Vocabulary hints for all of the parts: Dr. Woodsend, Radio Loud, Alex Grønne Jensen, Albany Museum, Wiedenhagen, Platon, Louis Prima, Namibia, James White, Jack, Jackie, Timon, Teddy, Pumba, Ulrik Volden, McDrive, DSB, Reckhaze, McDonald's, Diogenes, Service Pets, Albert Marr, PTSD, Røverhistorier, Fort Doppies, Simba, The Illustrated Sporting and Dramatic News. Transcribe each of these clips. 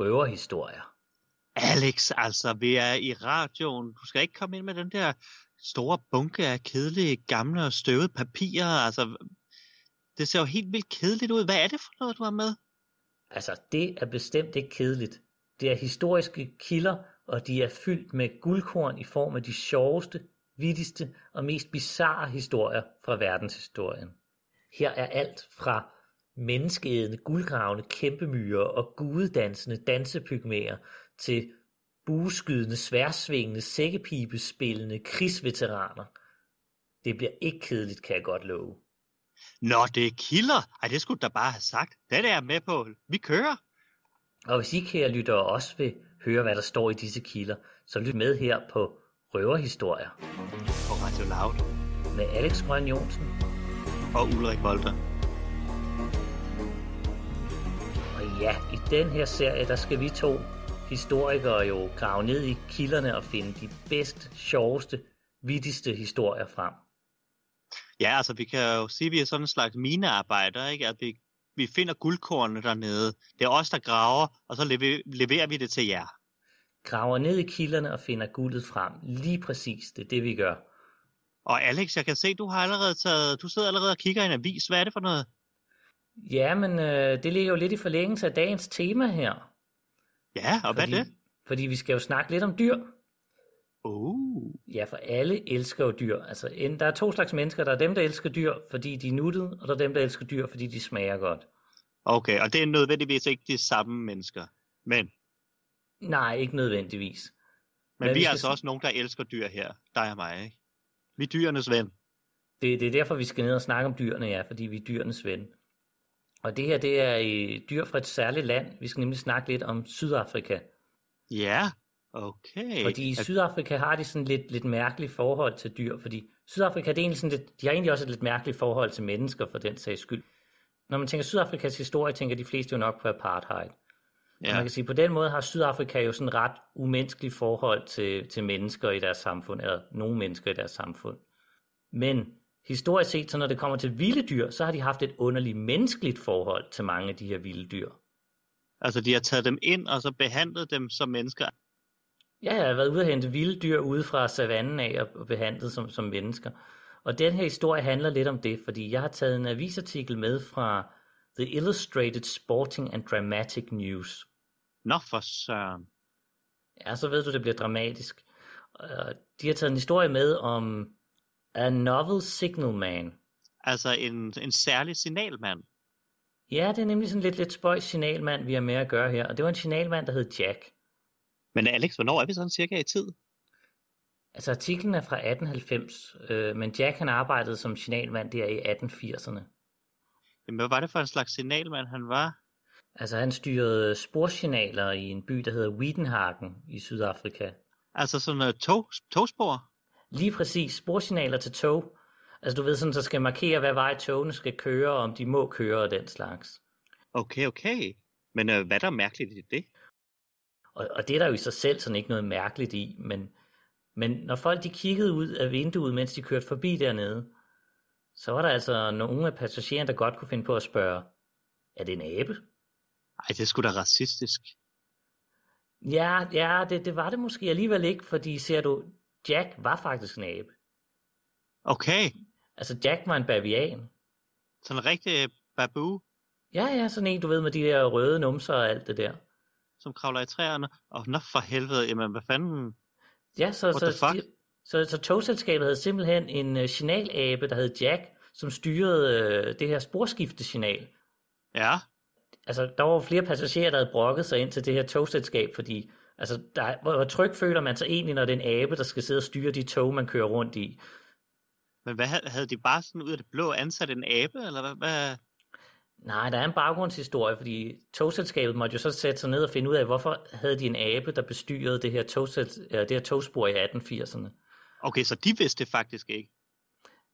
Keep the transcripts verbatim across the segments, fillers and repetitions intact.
Røverhistorier. Alex, altså, vi er i radioen. Du skal ikke komme ind med den der store bunke af kedelige, gamle og støvede papirer. Altså, det ser jo helt vildt kedeligt ud. Hvad er det for noget, du har med? Altså, det er bestemt ikke kedeligt. Det er historiske kilder, og de er fyldt med guldkorn i form af de sjoveste, vittigste og mest bizarre historier fra verdenshistorien. Her er alt fra menneskeædende, guldgravende kæmpemyrer og gudedansende dansepygmæer til bueskydende, sværsvingende, sækkepibespillende krigsveteraner. Det bliver ikke kedeligt, kan jeg godt love. Nå, det er kilder. Ej, det skulle du da bare have sagt. Det er jeg med på. Vi kører. Og hvis I, kære lyttere, også vil høre, hvad der står i disse kilder, så lyt med her på Røverhistorier. På Radio Loud. Med Alex Grønne Jensen. Og Ulrik Volden. Og ja, i den her serie, der skal vi to historikere jo grave ned i kilderne og finde de bedst, sjoveste, vittigste historier frem. Ja, altså vi kan jo sige, at vi er sådan en slags minearbejder, ikke? At vi, vi finder guldkornene dernede. Det er os, der graver, og så lever, leverer vi det til jer. Graver ned i kilderne og finder guldet frem. Lige præcis, det er det, vi gør. Og Alex, jeg kan se, du har allerede taget, du sidder allerede og kigger i en avis. Hvad er det for noget? Ja, men øh, det ligger jo lidt i forlængelse af dagens tema her. Ja, og fordi, hvad er det? Fordi vi skal jo snakke lidt om dyr. Uh. Ja, for alle elsker jo dyr. Altså, der er to slags mennesker. Der er dem, der elsker dyr, fordi de er nuttede, og der er dem, der elsker dyr, fordi de smager godt. Okay, og det er nødvendigvis ikke de samme mennesker, men... Nej, ikke nødvendigvis. Men, men vi, vi er altså skal... også nogen, der elsker dyr her. Dig og mig, ikke? Vi er dyrenes ven. Det, det er derfor, vi skal ned og snakke om dyrene, ja, fordi vi er dyrenes ven. Og det her, det er et dyr fra et særligt land. Vi skal nemlig snakke lidt om Sydafrika. Ja, okay. Fordi i Sydafrika har de sådan lidt, lidt mærkeligt forhold til dyr, fordi Sydafrika, det er egentlig sådan lidt, de har egentlig også et lidt mærkeligt forhold til mennesker, for den sags skyld. Når man tænker Sydafrikas historie, tænker de fleste jo nok på apartheid. Ja. Og man kan sige, på den måde har Sydafrika jo sådan ret umenneskeligt forhold til, til mennesker i deres samfund, eller nogle mennesker i deres samfund. Men historisk set, så når det kommer til vilde dyr, så har de haft et underligt menneskeligt forhold til mange af de her vilde dyr. Altså de har taget dem ind og så behandlet dem som mennesker? Ja, jeg har været ude og hente vilde dyr ude fra savannen af og behandlet som, som mennesker. Og den her historie handler lidt om det, fordi jeg har taget en avisartikel med fra The Illustrated Sporting and Dramatic News. Nå for søren. Ja, så ved du, det bliver dramatisk. De har taget en historie med om a novel signalman. Altså en, en særlig signalmand. Ja, det er nemlig sådan lidt, lidt spøjs signalmand, vi har med at gøre her. Og det var en signalmand, der hed Jack. Men Alex, hvornår er vi sådan cirka i tid? Altså artiklen er fra atten halvfems, øh, men Jack han arbejdede som signalmand der i attenfirserne. Jamen hvad var det for en slags signalmand han var? Altså han styrede sporsignaler i en by, der hedder Wiedenhagen i Sydafrika. Altså sådan noget tog, togspor? Lige præcis, sporsignaler til tog. Altså du ved sådan, så skal markere, hvad vej togene skal køre, og om de må køre og den slags. Okay, okay. Men øh, hvad er der mærkeligt i det? Og, og det er der jo i sig selv sådan ikke noget mærkeligt i, men, men når folk de kiggede ud af vinduet, mens de kørte forbi dernede, så var der altså nogle af passagererne, der godt kunne finde på at spørge, er det en abe? Ej, det er sgu da racistisk. Ja, ja det, det var det måske alligevel ikke, fordi ser du, Jack var faktisk en abe. Okay. Altså Jack var en bavian. Sådan en rigtig babu? Ja, ja, sådan en, du ved, med de der røde numser og alt det der. Som kravler i træerne, og oh, nå for helvede, jamen hvad fanden? Ja, så, så, så, så, så togselskabet havde simpelthen en uh, signalabe, der hed Jack, som styrede uh, det her sporskiftesignal. Ja. Altså, der var flere passagerer, der havde brokket sig ind til det her togselskab, fordi altså, der, hvor, hvor tryg føler man sig egentlig, når det er en abe, der skal sidde og styre de tog, man kører rundt i. Men hvad havde de bare sådan ud af det blå ansat en abe, eller hvad? hvad? Nej, der er en baggrundshistorie, fordi togselskabet måtte jo så sætte sig ned og finde ud af, hvorfor havde de en abe, der bestyrede det her, togsels, det her togspor i attenfirserne. Okay, så de vidste det faktisk ikke?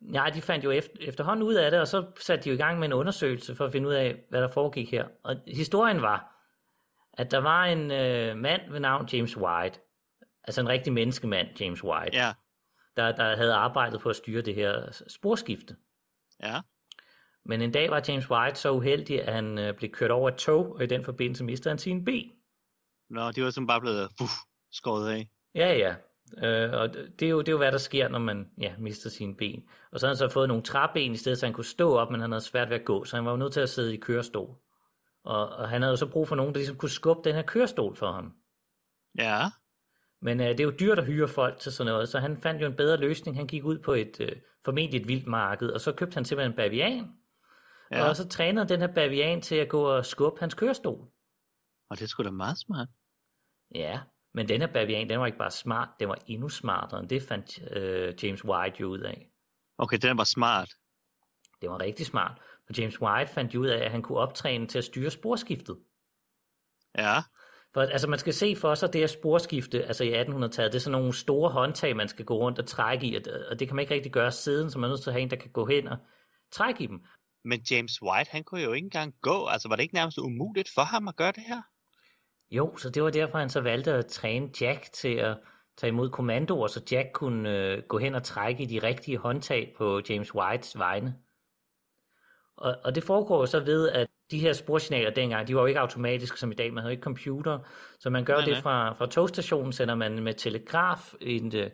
Nej, de fandt jo efter, efterhånden ud af det, og så satte de jo i gang med en undersøgelse for at finde ud af, hvad der foregik her. Og historien var, at der var en øh, mand ved navn James White, altså en rigtig menneskemand, James White, ja. der, der havde arbejdet på at styre det her sporskifte. Ja. Men en dag var James White så uheldig, at han øh, blev kørt over et tog, og i den forbindelse mistede han sine ben. Nå, de var som bare blevet uh, skåret af. Ja, ja. Øh, og det er, jo, det er jo hvad der sker, når man ja, mister sine ben. Og så har han så fået nogle træben i stedet, så han kunne stå op, men han havde svært ved at gå, så han var jo nødt til at sidde i kørestol. Og, og han havde jo så brug for nogen, der ligesom kunne skubbe den her kørestol for ham. Ja. Men øh, det er jo dyrt at hyre folk til sådan noget, så han fandt jo en bedre løsning. Han gik ud på et øh, formentlig et vildt marked, og så købte han simpelthen en bavian. Ja. Og så trænede den her bavian til at gå og skubbe hans kørestol. Og det skulle da meget smart. Ja, men den her bavian, den var ikke bare smart, den var endnu smartere, end det fandt øh, James White jo ud af. Okay, den var smart. Den var rigtig smart. For James White fandt jo ud af, at han kunne optræne til at styre sporskiftet. Ja. For altså, man skal se for sig det her sporskifte, altså i attenhundredetallet, det er sådan nogle store håndtag, man skal gå rundt og trække i, og det kan man ikke rigtig gøre siden, så man er nødt til at have en, der kan gå hen og trække i dem. Men James White, han kunne jo ikke engang gå, altså var det ikke nærmest umuligt for ham at gøre det her? Jo, så det var derfor, han så valgte at træne Jack til at tage imod kommandoer, så Jack kunne øh, gå hen og trække i de rigtige håndtag på James Whites vegne. Og, og det foregår jo så ved, at de her sporsignaler dengang, de var jo ikke automatiske som i dag, man havde jo ikke computer, så man gør nej, det fra, fra togstationen, sender man med telegraf en øh,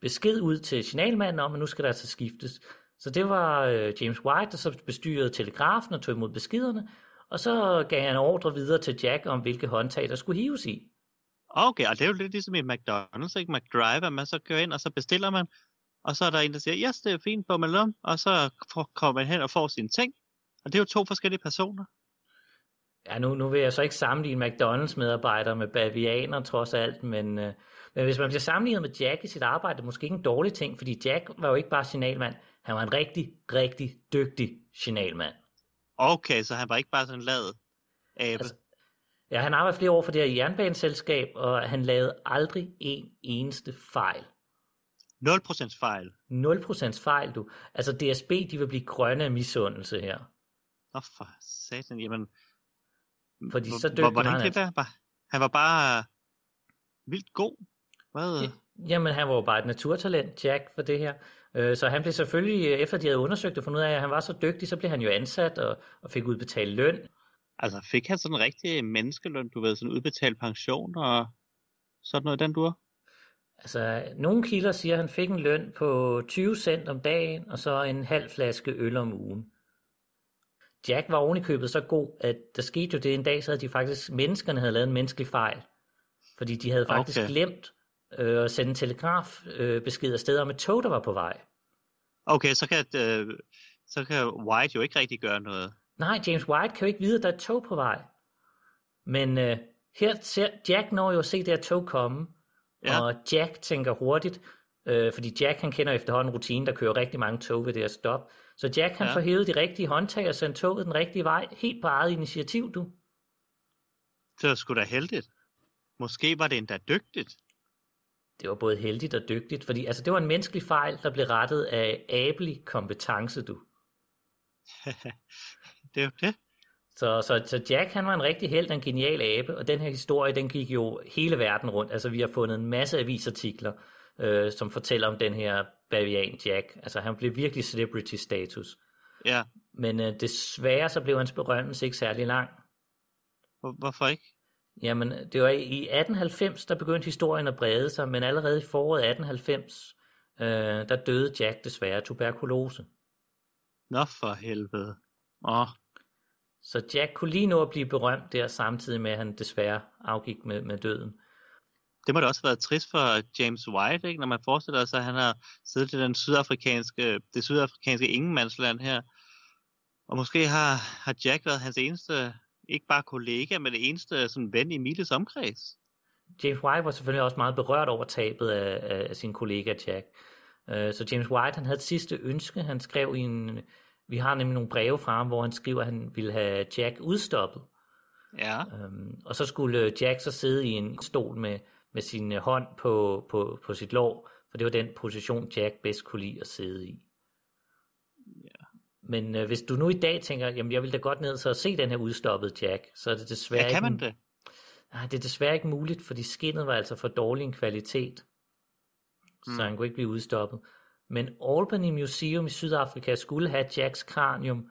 besked ud til signalmanden om, at nu skal der altså skiftes. Så det var øh, James White, der så bestyrede telegrafen og tog imod beskederne, og så gav han ordre videre til Jack om, hvilke håndtag der skulle hives i. Okay, og det er jo lidt ligesom i McDonald's, ikke? McDrive, at man så kører ind, og så bestiller man, og så er der en, der siger, yes, det er fint, på mellem, og så kommer man hen og får sine ting. Og det er jo to forskellige personer. Ja, nu, nu vil jeg så ikke sammenligne McDonald's-medarbejdere med bavianer, trods alt, men, øh, men hvis man bliver sammenlignet med Jack i sit arbejde, det er måske ikke en dårlig ting, fordi Jack var jo ikke bare signalmand, han var en rigtig, rigtig dygtig signalmand. Okay, så han var ikke bare sådan en lavet abe. Altså, ja, han arbejdede flere år for det her jernbaneselskab, og han lavede aldrig en eneste fejl. nul procent fejl? nul procent fejl, du. Altså D S B, de vil blive grønne af misundelse her. Nå for satan, jamen... Fordi så dygtig var han altså. Han var bare vildt god. Hvad? Jamen, han var jo bare et naturtalent, Jack, for det her. Så han blev selvfølgelig, efter de havde undersøgt og fundet ud af, at han var så dygtig, så blev han jo ansat og, og fik udbetalt løn. Altså fik han sådan en rigtig menneskeløn, du ved, sådan udbetalt pension og sådan noget, den dur? Altså, nogle kilder siger, at han fik en løn på tyve cent om dagen, og så en halv flaske øl om ugen. Jack var ovenikøbet så god, at der skete jo det en dag, så havde de faktisk, menneskerne havde lavet en menneskelig fejl. Fordi de havde faktisk okay. glemt, og sende en telegrafbesked afsted om et tog, der var på vej. Okay, så kan, øh, så kan White jo ikke rigtig gøre noget. Nej, James White kan jo ikke vide, at der er et tog på vej. Men øh, her ser Jack når jo at se det her tog komme, ja. Og Jack tænker hurtigt, øh, fordi Jack han kender efterhånden rutinen, der kører rigtig mange tog ved det her stop. Så Jack han ja. får hævet de rigtige håndtag og sendt toget den rigtige vej, helt på eget initiativ, du. Det var sgu da heldigt. Måske var det endda dygtigt. Det var både heldigt og dygtigt, fordi altså, det var en menneskelig fejl, der blev rettet af abelig kompetence, du. Det er jo det. Så, så, så Jack, han var en rigtig held, en genial abe, og den her historie, den gik jo hele verden rundt. Altså, vi har fundet en masse avisartikler, øh, som fortæller om den her bavian Jack. Altså, han blev virkelig celebrity-status. Ja. Men øh, desværre, så blev hans berømmelse ikke særlig lang. Hvorfor ikke? Jamen, det var i atten halvfems, der begyndte historien at brede sig, men allerede i foråret atten halvfems, øh, der døde Jack desværre af tuberkulose. Nå for helvede. Åh. Så Jack kunne lige nå at blive berømt der, samtidig med, at han desværre afgik med, med døden. Det må da også have været trist for James White, ikke? Når man forestiller sig, at han har siddet i den sydafrikanske, det sydafrikanske ingenmandsland her, og måske har, har Jack været hans eneste... Ikke bare kollega, men det eneste sådan, ven i Miles omkreds. James White var selvfølgelig også meget berørt over tabet af, af, af sin kollega Jack. Uh, så James White han havde et sidste ønske. Han skrev i en... Vi har nemlig nogle breve fra ham, hvor han skriver, at han ville have Jack udstoppet. Ja. Um, og så skulle Jack så sidde i en stol med, med sin hånd på, på, på sit lår, for det var den position, Jack bedst kunne lide at sidde i. Men øh, hvis du nu i dag tænker, jamen jeg vil da godt ned så se den her udstoppede Jack, så er det desværre ja, kan man ikke... det? Nej, det er desværre ikke muligt, fordi skindet var altså for dårlig en kvalitet, mm. så han kunne ikke blive udstoppet. Men Albany Museum i Sydafrika skulle have Jacks kranium,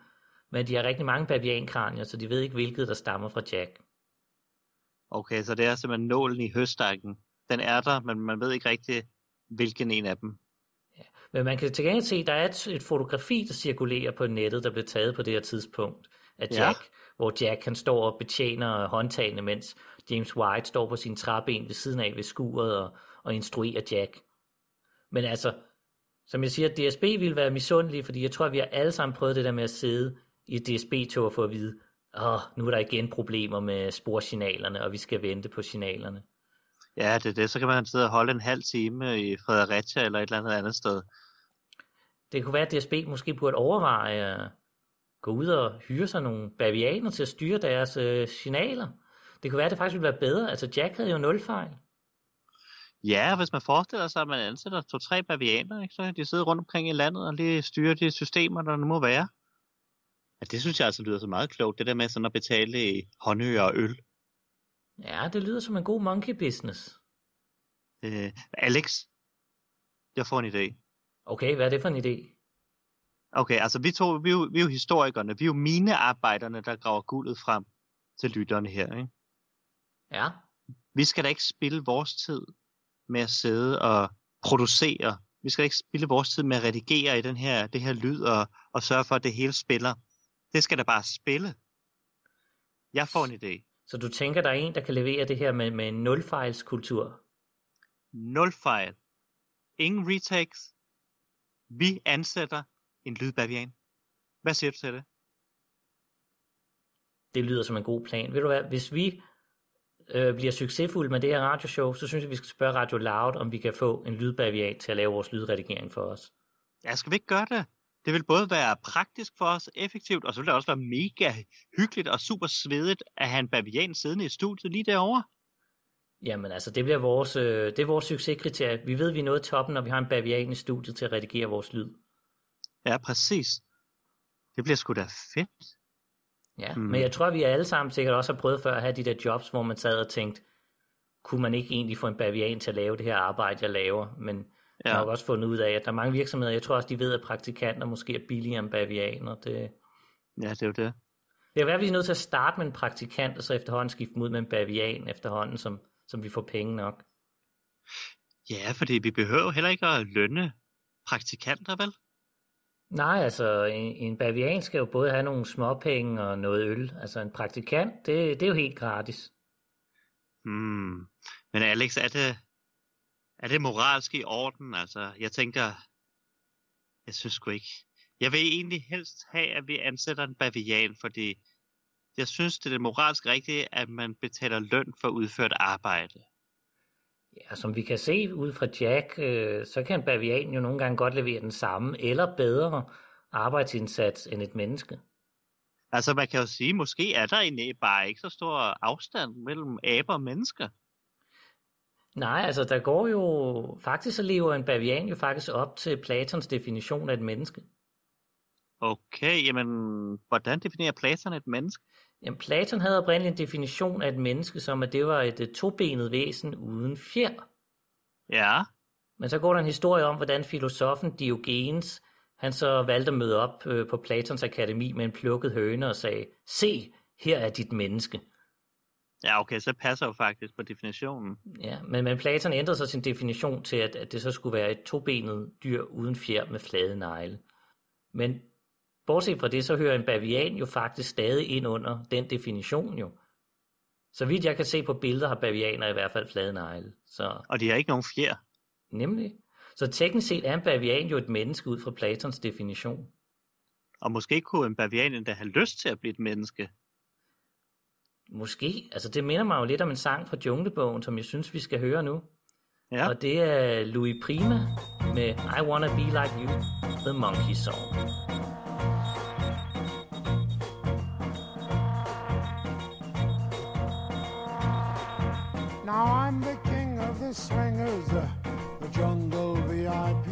men de har rigtig mange baviankranier, så de ved ikke, hvilket der stammer fra Jack. Okay, så det er simpelthen nålen i høstakken. Den er der, men man ved ikke rigtig, hvilken en af dem. Ja, men man kan til gengæld se, at der er et, et fotografi, der cirkulerer på nettet, der blev taget på det her tidspunkt af Jack, ja. Hvor Jack han står og betjener håndtagene, mens James White står på sin træben ved siden af ved skuret og, og instruerer Jack. Men altså, som jeg siger, D S B ville være misundelige, fordi jeg tror, at vi har alle sammen prøvet det der med at sidde i et D S B-tog og få at vide, åh, nu er der igen problemer med sporsignalerne, og vi skal vente på signalerne. Ja, det er det. Så kan man sidde og holde en halv time i Fredericia eller et eller andet andet sted. Det kunne være, at D S B måske burde overveje at gå ud og hyre sig nogle bavianer til at styre deres øh, signaler. Det kunne være, at det faktisk ville være bedre. Altså, Jack havde jo nul fejl. Ja, hvis man forestiller sig, at man ansætter to-tre bavianer, ikke? Så kan de sidde rundt omkring i landet og lige styre de systemer, der nu må være. Ja, det synes jeg altså lyder så meget klogt, det der med sådan at betale i håndører og øl. Ja, det lyder som en god monkey business. Øh, Alex, jeg får en idé. Okay, hvad er det for en idé? Okay, altså vi to, vi er jo, vi er jo historikerne, vi er jo minearbejderne, der graver guldet frem til lytterne her, ikke? Ja. Vi skal da ikke spille vores tid med at sidde og producere. Vi skal da ikke spille vores tid med at redigere i den her, det her lyd og, og sørge for, at det hele spiller. Det skal da bare spille. Jeg får en idé. Så du tænker, der er en, der kan levere det her med, med en nulfejlskultur? Nulfejl. Ingen retakes. Vi ansætter en lydbavian. Hvad siger du til det? Det lyder som en god plan. Ved du hvad, hvis vi øh, bliver succesfulde med det her radioshow, så synes jeg, vi skal spørge Radio Loud, om vi kan få en lydbavian til at lave vores lydredigering for os. Ja, skal vi ikke gøre det? Det vil både være praktisk for os, effektivt, og så vil det også være mega hyggeligt og super svedigt at have en bavian siddende i studiet lige derovre. Jamen altså, det bliver vores, øh, det er vores succeskriterie. Vi ved, vi er nået toppen, når vi har en bavian i studiet til at redigere vores lyd. Ja, præcis. Det bliver sgu da fedt. Ja, mm. men jeg tror, vi alle sammen sikkert også har prøvet før at have de der jobs, hvor man sad og tænkte, kunne man ikke egentlig få en bavian til at lave det her arbejde, jeg laver, men... Ja. Jeg har også fundet ud af, at der er mange virksomheder, jeg tror også, de ved, at praktikanter måske er billigere end bavianer. Det... Ja, det er jo det. Det er værd, at vi er nødt til at starte med en praktikant, og så efterhånden skifte dem ud med en bavian efterhånden, som, som vi får penge nok. Ja, fordi vi behøver heller ikke at lønne praktikanter, vel? Nej, altså en, en bavian skal jo både have nogle småpenge og noget øl. Altså en praktikant, det, det er jo helt gratis. Hmm. Men Alex, er det... Er det moralsk i orden? Altså, jeg tænker, jeg synes sgu ikke. Jeg vil egentlig helst have, at vi ansætter en bavian, fordi jeg synes, det er det moralsk rigtige, at man betaler løn for udført arbejde. Ja, som vi kan se ud fra Jack, øh, så kan en bavian jo nogle gange godt levere den samme eller bedre arbejdsindsats end et menneske. Altså, man kan jo sige, måske er der egentlig bare ikke så stor afstand mellem aber og mennesker. Nej, altså der går jo, faktisk så lever en bavian jo faktisk op til Platons definition af et menneske. Okay, jamen hvordan definerer Platon et menneske? Jamen Platon havde oprindeligt en definition af et menneske, som at det var et tobenet væsen uden fjer. Ja. Men så går der en historie om, hvordan filosofen Diogenes, han så valgte at møde op på Platons akademi med en plukket høne og sagde, se, her er dit menneske. Ja, okay, så passer jo faktisk på definitionen. Ja, men, men Platon ændrede så sin definition til, at, at det så skulle være et tobenet dyr uden fjer med flade negle. Men bortset fra det, så hører en bavian jo faktisk stadig ind under den definition jo. Så vidt jeg kan se på billeder, har bavianer i hvert fald flade negle. Så... Og de har ikke nogen fjer. Nemlig. Så teknisk set er en bavian jo et menneske ud fra Platons definition. Og måske kunne en bavian endda have lyst til at blive et menneske. Måske. Altså det minder mig jo lidt om en sang fra Junglebogen, som jeg synes, vi skal høre nu. Ja. Og det er Louis Prima med I Wanna Be Like You, The Monkey Song. Now I'm the king of the swingers, the jungle V I P.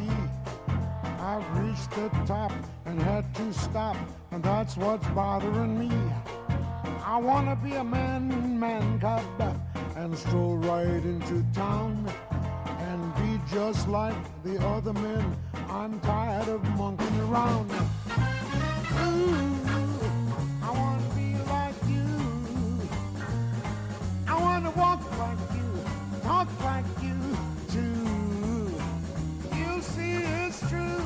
I've reached the top and had to stop, and that's what's bothering me. I wanna be a man, man cub, and stroll right into town, and be just like the other men. I'm tired of monkeying around. Ooh, I wanna be like you. I wanna walk like you, talk like you too. You'll see it's true.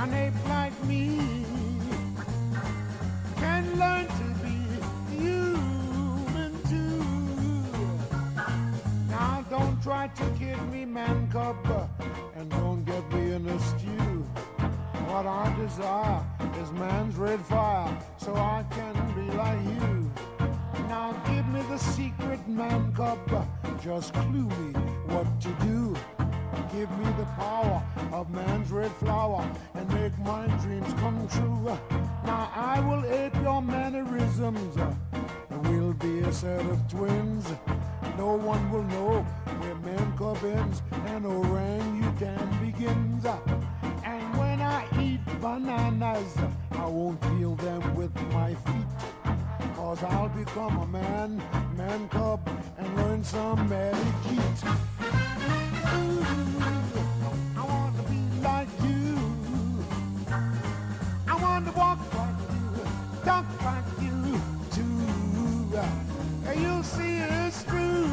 An ape like me can learn to be human too. Now don't try to kid me, man cub, and don't get me in a stew. What I desire is man's red fire, so I can be like you. Now give me the secret, man cub, just clue me what to do. Give me the power of man's red flower and make my dreams come true. Now I will ape your mannerisms and we'll be a set of twins. No one will know where man cub ends and orangutan begins. And when I eat bananas, I won't peel them with my feet. Cause I'll become a man, man cub, and learn some magic heat. Ooh, I want to be like you. I want to walk like you, talk like you too. And you'll see it's true.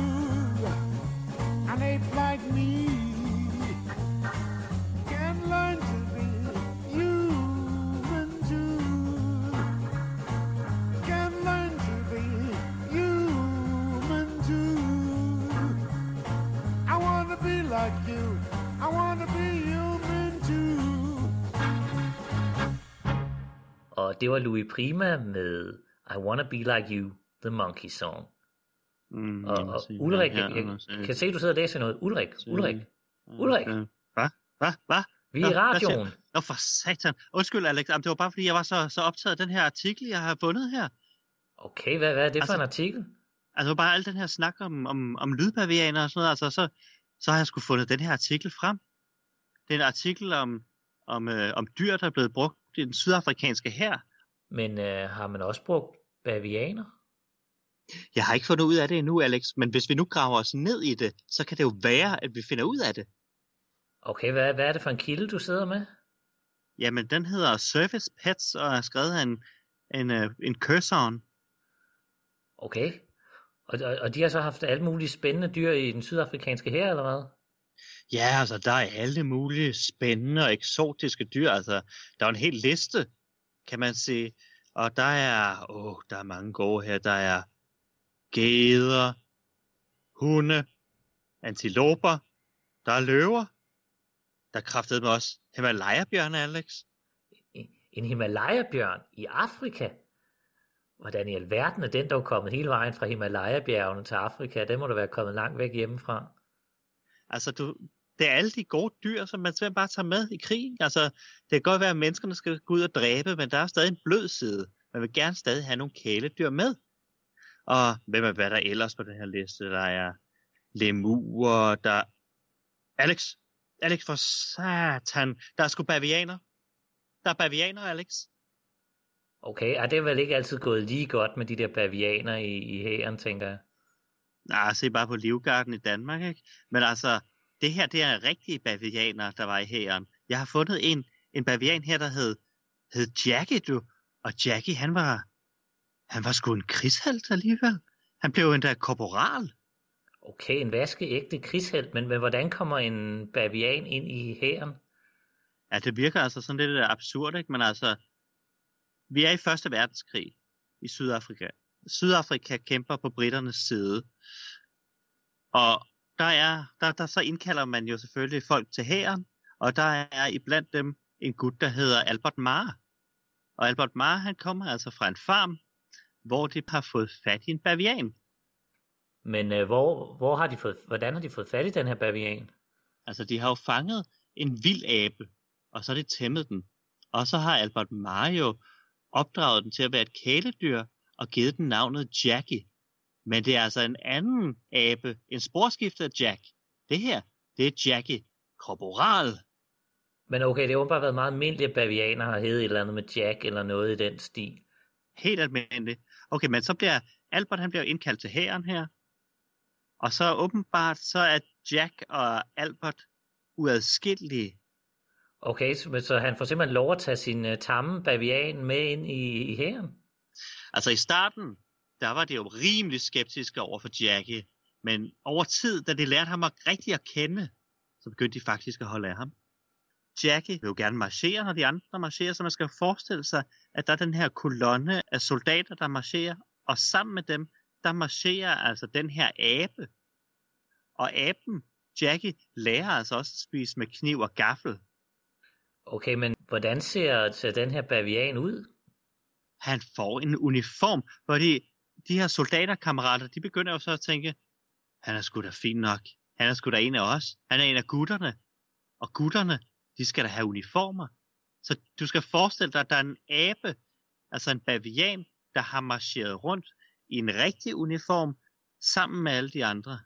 An ape like me can learn to be human too. Learn to be human too. I want to be like you. I want to be human too. Og det var Louis Prima med I Wanna Be Like You, The Monkey Song. Mm, og og sige, Ulrik, ja, jeg, jeg ja. kan se, du sidder og læser noget. Ulrik, Ulrik, Ulrik. Hvad? Hvad? Hvad? Vi er i radioen. Nå for satan. Undskyld, Alex. Jamen, det var bare, fordi jeg var så, så optaget af den her artikel, jeg har fundet her. Okay, hvad, hvad er det altså, for en artikel? Altså bare al den her snak om, om, om lydpavianer og sådan noget, altså så, så har jeg sgu fundet den her artikel frem. Det er en artikel om, om, øh, om dyr, der er blevet brugt i den sydafrikanske hær. Men øh, har man også brugt bavianer? Jeg har ikke fundet ud af det endnu, Alex, men hvis vi nu graver os ned i det, så kan det jo være, at vi finder ud af det. Okay, hvad, hvad er det for en kilde, du sidder med? Jamen, den hedder Service Pets og er skrevet af en, en, en kørseren. Okay, og, og, og de har så haft alle mulige spændende dyr i den sydafrikanske hær, eller hvad? Ja, altså der er alle mulige spændende og eksotiske dyr, altså der er en hel liste, kan man sige. Og der er, åh, der er mange gode her, der er geder, hunde, antiloper, der er løver, der kraftede med os Himalaya-bjørn, Alex. En, en Himalaya-bjørn i Afrika? Hvordan i alverden er den dog kommet hele vejen fra Himalaya-bjergene til Afrika? Den må da være kommet langt væk hjemmefra. Altså, du, det er alle de gode dyr, som man simpelthen bare tager med i krigen. Altså, det kan godt være, at menneskerne skal gå ud og dræbe, men der er stadig en blød side. Man vil gerne stadig have nogle kæledyr med. Og hvem er hvad der ellers på den her liste? Der er lemurer, der... Alex! Alex, for satan! Der er sgu bavianer. Der er bavianer, Alex. Okay, og det er vel ikke altid gået lige godt med de der bavianer i, i hæren, tænker jeg. Nej, se bare på Livgarden i Danmark, ikke? Men altså, det her, det er rigtige bavianer, der var i hæren. Jeg har fundet en, en bavian her, der hed, hed Jackie, du. Og Jackie, han var, han var sgu en krigshelt alligevel. Han blev endda korporal. Okay, en vaskeægte krigshelt, men, men hvordan kommer en bavian ind i hæren? Ja, det virker altså sådan lidt absurd, ikke? Men altså... Vi er i første verdenskrig i Sydafrika. Sydafrika kæmper på briternes side. Og der er, der, der så indkalder man jo selvfølgelig folk til hæren, og der er iblandt dem en gut, der hedder Albert Marr. Og Albert Marr, han kommer altså fra en farm, hvor de har fået fat i en bavian. Men øh, hvor, hvor har de fået, hvordan har de fået fat i den her bavian? Altså, de har jo fanget en vild abe, og så har de tæmmet den. Og så har Albert Marr jo opdraget den til at være et kæledyr og givet den navnet Jackie. Men det er altså en anden abe, en sporskifter Jack. Det her, det er Jackie Korporal. Men okay, det har jo bare været meget almindeligt, at bavianer har heddet et eller andet med Jack eller noget i den stil. Helt almindeligt. Okay, men så bliver Albert, han bliver indkaldt til hæren her. Og så åbenbart, så er Jack og Albert uadskillelige. Okay, så han får simpelthen lov at tage sin uh, tamme bavian med ind i, i hæren? Altså i starten, der var det jo rimelig skeptiske over for Jackie, men over tid, da de lærte ham at rigtig at kende, så begyndte de faktisk at holde af ham. Jackie vil jo gerne marchere, når de andre marcherer, så man skal forestille sig, at der er den her kolonne af soldater, der marcherer, og sammen med dem, der marcherer altså den her abe. Og aben, Jackie, lærer altså også at spise med kniv og gaffel. Okay, men hvordan ser den her bavian ud? Han får en uniform, hvor de, de her soldaterkammerater, de begynder jo så at tænke, han er sgu da fin nok, han er sgu da en af os, han er en af gutterne, og gutterne, de skal da have uniformer. Så du skal forestille dig, at der er en abe, altså en bavian, der har marcheret rundt i en rigtig uniform, sammen med alle de andre.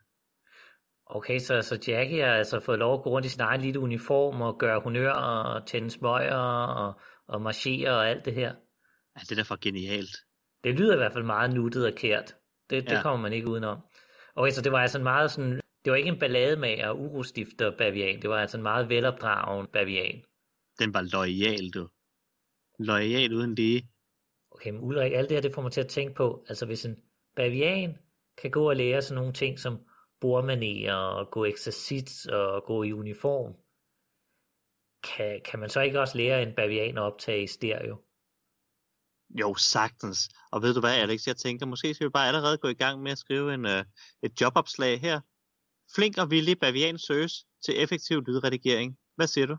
Okay, så, så Jackie har altså fået lov at gå rundt i sin egen lille uniform, og gøre honør, og tænde smøger, og, og marchere, og alt det her. Ja, det er da for genialt. Det lyder i hvert fald meget nuttet og kært. Det, det ja. Kommer man ikke udenom. Okay, så det var altså en meget sådan... Det var ikke en ballademager, urostifter bavian. Det var altså en meget velopdragen bavian. Den var loyal, du. Loyal uden lige. Okay, men Ulrik, alt det her, det får mig til at tænke på. Altså, hvis en bavian kan gå og lære sådan nogle ting som bordmanerer og gå eksercits og gå i uniform, kan, kan man så ikke også lære en bavian at optage i stereo? Jo, sagtens. Og ved du hvad, Alex, jeg tænker, måske skal vi bare allerede gå i gang med at skrive en, øh, et jobopslag her. Flink og villig bavian søges til effektiv lydredigering. Hvad siger du?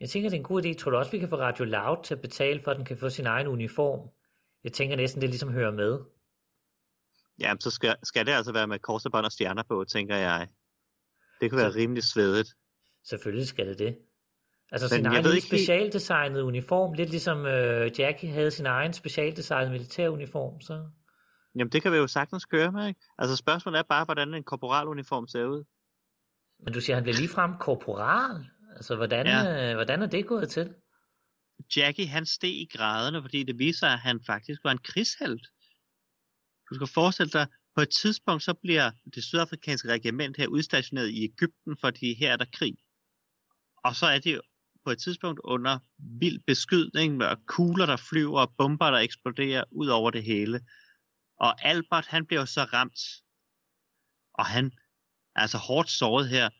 Jeg tænker, det er en god idé. Tror du også, vi kan få Radio Loud til at betale for, at den kan få sin egen uniform? Jeg tænker næsten, det ligesom hører med. Jamen, så skal, skal det altså være med korsebånd og stjerner på, tænker jeg. Det kan være så rimelig svedigt. Selvfølgelig skal det det. Altså men sin egen specialdesignede uniform, lidt ligesom øh, Jackie havde sin egen specialdesignede militæruniform, så... Jamen det kan vi jo sagtens køre med, ikke? Altså spørgsmålet er bare, hvordan en korporaluniform ser ud. Men du siger, han bliver ligefrem korporal? Altså hvordan, ja. øh, hvordan er det gået til? Jackie han steg i graderne, fordi det viser, at han faktisk var en krigshelt. Du skal forestille dig, på et tidspunkt så bliver det sydafrikanske regiment her udstationeret i Egypten, fordi her er der krig. Og så er det på et tidspunkt under vild beskydning med kugler, der flyver og bomber, der eksploderer ud over det hele. Og Albert, han bliver så ramt, og han er altså hårdt såret her.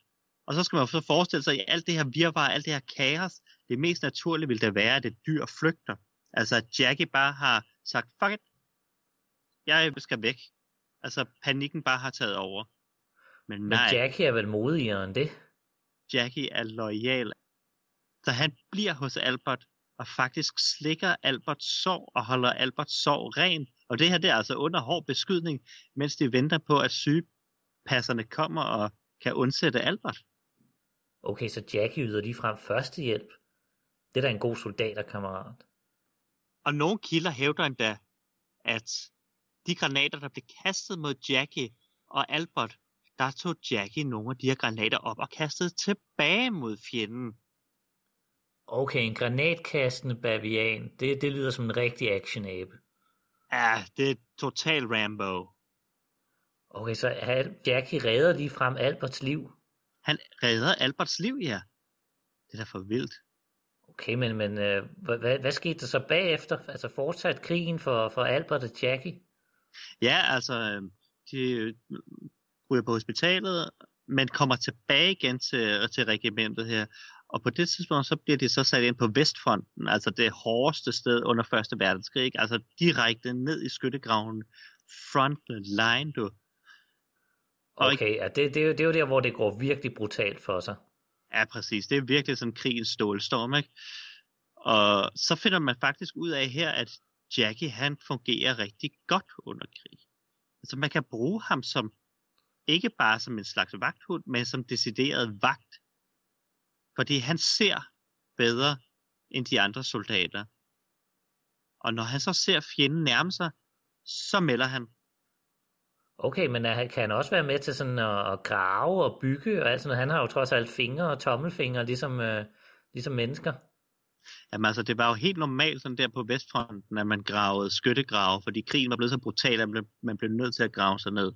Og så skal man så forestille sig, at alt det her virvar, alt det her kaos, det mest naturlige vil da være, at et dyr flygter. Altså, at Jackie bare har sagt, fuck it, jeg skal væk. Altså, panikken bare har taget over. Men, nej, Men Jackie er vel modigere end det? Jackie er loyal. Så han bliver hos Albert, og faktisk slikker Alberts sår, og holder Alberts sår ren. Og det her, det er altså under hård beskydning, mens de venter på, at sygepasserne kommer og kan undsætte Albert. Okay, så Jackie yder lige frem førstehjælp. Det er da en god soldaterkammerat. Og nogle kilder hævder endda, at de granater, der blev kastet mod Jackie og Albert, der tog Jackie nogle af de her granater op og kastede tilbage mod fjenden. Okay, en granatkastende bavian, det, det lyder som en rigtig actionabe. Ja, det er total Rambo. Okay, så Jackie redder lige frem Alberts liv. Han redder Alberts liv, ja. Det er da for vildt. Okay, men, men øh, hvad, hvad skete der så bagefter? Altså fortsat krigen for, for Albert og Jackie? Ja, altså de ryger på hospitalet, men kommer tilbage igen til, til regimentet her. Og på det tidspunkt, så bliver de så sat ind på Vestfronten, altså det hårdeste sted under første verdenskrig, ikke? Altså direkte ned i skyttegraven, frontline, du. Og okay, ja, det, det, det er jo der, hvor det går virkelig brutalt for sig. Ja, præcis. Det er virkelig sådan krigens stålstorm, ikke? Og så finder man faktisk ud af her, at Jackie, han fungerer rigtig godt under krig. Altså man kan bruge ham som, ikke bare som en slags vagthund, men som decideret vagt. Fordi han ser bedre end de andre soldater. Og når han så ser fjenden nærme sig, så melder han. Okay, men kan han også være med til sådan at grave og bygge og alt sådan noget? Han har jo trods alt fingre og tommelfingre, ligesom, øh, ligesom mennesker. Jamen altså, det var jo helt normalt sådan der på Vestfronten, at man gravede skyttegrave, fordi krigen var blevet så brutal, at man blev nødt til at grave sig ned.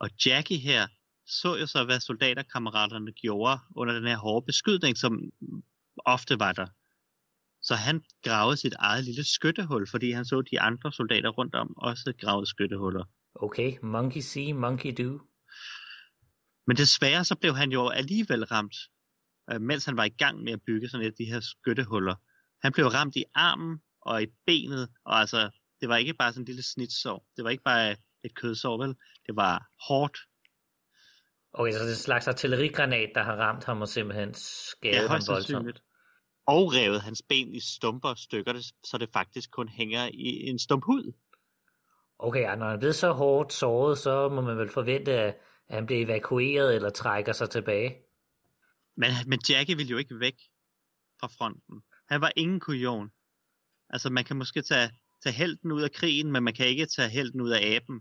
Og Jackie her så jo så, hvad soldaterkammeraterne gjorde under den her hårde beskydning, som ofte var der. Så han gravede sit eget lille skyttehul, fordi han så de andre soldater rundt om også gravede skyttehuller. Okay, monkey see, monkey do. Men desværre så blev han jo alligevel ramt, mens han var i gang med at bygge sådan et af de her skyttehuller. Han blev ramt i armen og i benet, og altså, det var ikke bare sådan en lille snitsår. Det var ikke bare et kødsår, vel? Det var hårdt. Okay, så det er en slags artillerigranat, der har ramt ham og simpelthen skadet ja, ham voldsomt. Og revet hans ben i stumper og stykker, så det faktisk kun hænger i en stump hud. Okay, og når han bliver så hårdt såret, så må man vel forvente, at han bliver evakueret eller trækker sig tilbage. Men, men Jackie ville jo ikke væk fra fronten. Han var ingen kujon. Altså, man kan måske tage, tage helten ud af krigen, men man kan ikke tage helten ud af aben.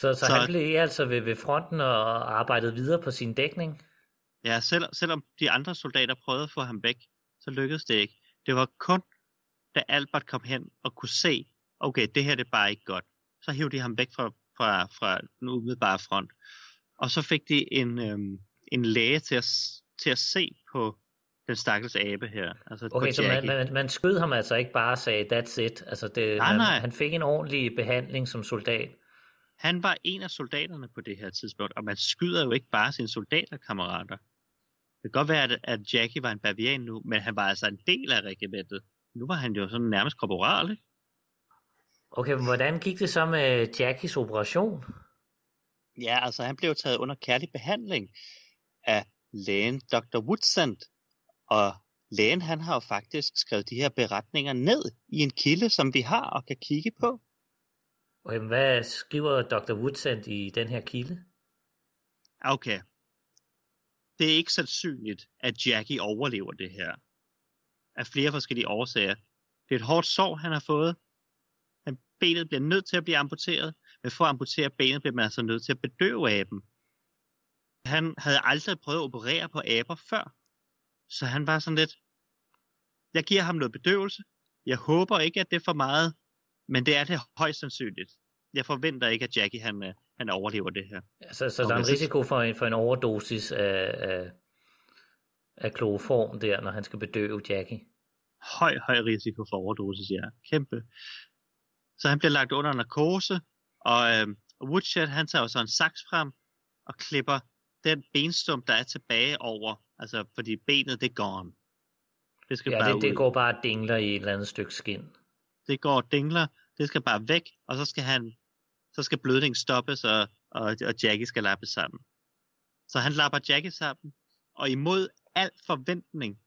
Så, så, så han blev altså ved, ved fronten og arbejdede videre på sin dækning? Ja, selv, selvom de andre soldater prøvede at få ham væk, så lykkedes det ikke. Det var kun, da Albert kom hen og kunne se, okay, det her det er bare ikke godt. Så hævde de ham væk fra, fra, fra den umiddelbare front. Og så fik de en, øhm, en læge til at, til at se på den stakkels abe her. Altså okay, så man, man, man skød ham altså ikke bare og sagde, that's it. Altså det, nej, man, nej. Han fik en ordentlig behandling som soldat. Han var en af soldaterne på det her tidspunkt, og man skyder jo ikke bare sine soldaterkammerater. Det kan godt være, at Jackie var en bavian nu, men han var altså en del af regimentet. Nu var han jo sådan nærmest korporal, ikke? Okay, men hvordan gik det så med Jackies operation? Ja, altså han blev taget under kærlig behandling af lægen doktor Woodsend. Og lægen, han har jo faktisk skrevet de her beretninger ned i en kilde, som vi har og kan kigge på. Okay, men hvad skriver doktor Woodsend i den her kilde? Okay. Det er ikke sandsynligt, at Jackie overlever det her. Af flere forskellige årsager. Det er et hårdt sår, han har fået. Benet bliver nødt til at blive amputeret, men for at amputere benet bliver man altså nødt til at bedøve aben. Han havde aldrig prøvet at operere på aber før, så han var sådan lidt, jeg giver ham noget bedøvelse, jeg håber ikke, at det er for meget, men det er det højst sandsynligt. Jeg forventer ikke, at Jackie han, han overlever det her. Ja, så så der er en risiko for en, for en overdosis af, af, af kloroform der, når han skal bedøve Jackie? Høj, høj risiko for overdosis, ja. Kæmpe. Så han bliver lagt under narkose, og øh, Woodshed, han tager jo så en saks frem og klipper den benstump, der er tilbage over, altså fordi benet, det går om. Det skal ja, bare det, det går bare dingler i et eller andet stykke skin. Det går dingler, det skal bare væk, og så skal han, så skal blødningen stoppes, og, og, og Jackie skal lappe sammen. Så han lapper Jackie sammen, og imod al forventning,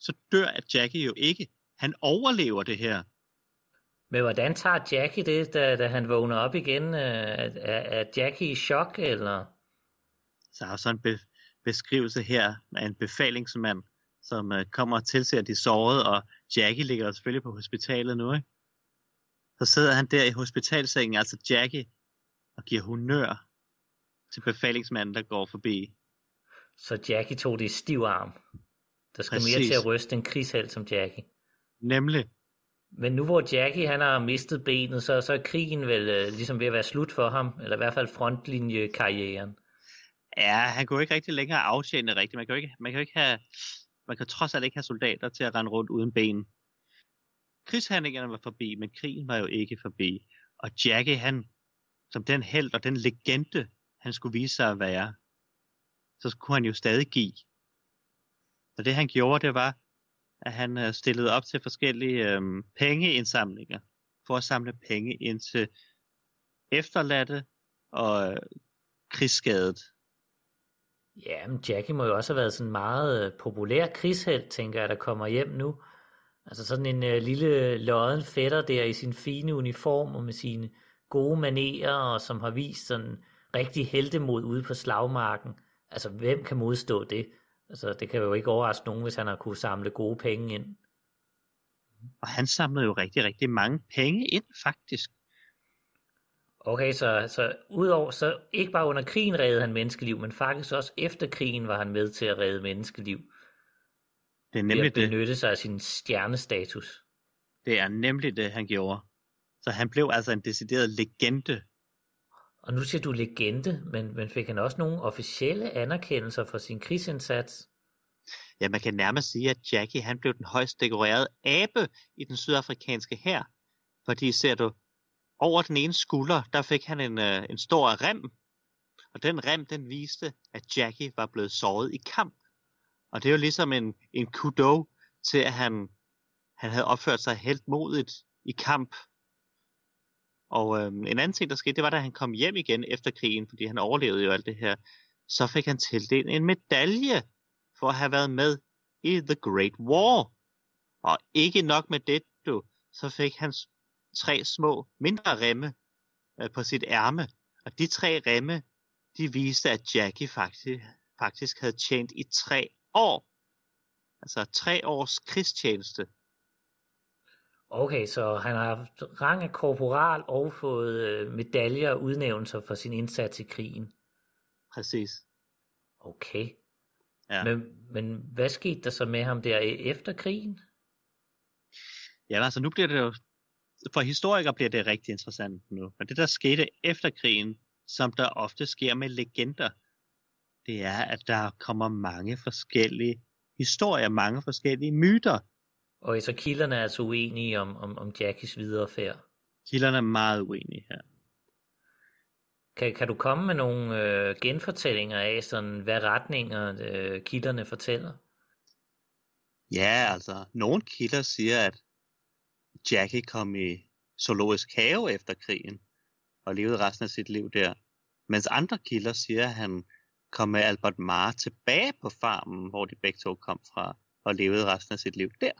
så dør at Jackie jo ikke. Han overlever det her. Men hvordan tager Jackie det, da, da han vågner op igen? Er, er Jackie i chok, eller? Så er sådan en be- beskrivelse her af en befalingsmand, som uh, kommer og tilser, at de er såret, og Jackie ligger selvfølgelig på hospitalet nu, ikke? Så sidder han der i hospitalsengen, altså Jackie, og giver honør til befalingsmanden, der går forbi. Så Jackie tog det i stiv arm. Der skal mere til at ryste en krigshelt som Jackie. Nemlig. Men nu hvor Jackie han har mistet benet, så, så er krigen vel øh, ligesom ved at være slut for ham, eller i hvert fald frontlinjekarrieren. Ja, han kunne ikke rigtig længere aftjene rigtigt. Man kan jo ikke, man kan jo ikke have, man kan trods alt ikke have soldater til at rende rundt uden ben. Krigshandlingerne var forbi, men krigen var jo ikke forbi. Og Jackie han, som den helt og den legende, han skulle vise sig at være, så kunne han jo stadig give. Så det han gjorde, det var, at han stillede op til forskellige øhm, pengeindsamlinger, for at samle penge ind til efterladte og øh, krigsskadet. Ja, men Jackie må jo også have været sådan en meget populær krigshelt, tænker jeg, der kommer hjem nu. Altså sådan en øh, lille lodden fætter der i sin fine uniform og med sine gode manerer, og som har vist sådan rigtig heltemod ude på slagmarken. Altså, hvem kan modstå det? Altså, det kan jo ikke overraske nogen, hvis han har kunne samle gode penge ind. Og han samlede jo rigtig, rigtig mange penge ind, faktisk. Okay, så, så udover, så ikke bare under krigen reddede han menneskeliv, men faktisk også efter krigen var han med til at redde menneskeliv. Det er nemlig det. At benytte sig af sin stjernestatus. Det er nemlig det, han gjorde. Så han blev altså en decideret legende. Og nu siger du legende, men, men fik han også nogle officielle anerkendelser for sin krigsindsats? Ja, man kan nærmest sige, at Jackie han blev den højst dekorerede abe i den sydafrikanske hær. Fordi ser du, over den ene skulder, der fik han en, øh, en stor rem. Og den rem, den viste, at Jackie var blevet såret i kamp. Og det er jo ligesom en, en kudo til, at han, han havde opført sig helt modigt i kamp. Og øh, en anden ting, der skete, det var, da han kom hjem igen efter krigen, fordi han overlevede jo alt det her. Så fik han tildelt en medalje for at have været med i The Great War. Og ikke nok med det, du, så fik han tre små mindre remme øh, på sit ærme. Og de tre remme, de viste, at Jackie faktisk, faktisk havde tjent i tre år. Altså tre års krigstjeneste. Okay, så han har haft rang af korporal og fået medaljer og udnævnelser for sin indsats i krigen. Præcis. Okay. Ja. Men, men hvad skete der så med ham der efter krigen? Ja, altså nu bliver det jo, for historikere bliver det rigtig interessant nu. Men det der skete efter krigen, som der ofte sker med legender, det er, at der kommer mange forskellige historier, mange forskellige myter. Og så kilderne er altså uenige om, om, om Jackies viderefærd. Kilderne er meget uenige her. Kan, kan du komme med nogle øh, genfortællinger af, sådan, hvad retninger øh, kilderne fortæller? Ja, altså, nogle kilder siger, at Jackie kom i zoologisk have efter krigen og levede resten af sit liv der. Mens andre kilder siger, at han kom med Albert Marr tilbage på farmen, hvor de begge to kom fra, og levede resten af sit liv der.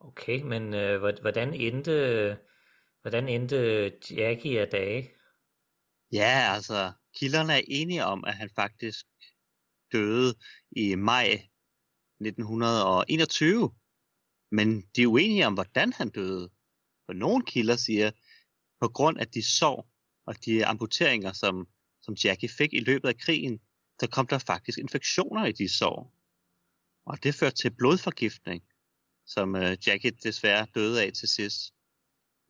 Okay, men øh, hvordan endte hvordan endte Jackie af dage? Ja, altså, kilderne er enige om, at han faktisk døde i maj nitten enogtyve, men de er uenige om, hvordan han døde. For nogle kilder siger, på grund af de sår og de amputeringer, som, som Jackie fik i løbet af krigen, så kom der faktisk infektioner i de sår. Og det førte til blodforgiftning, som Jackie desværre døde af til sidst.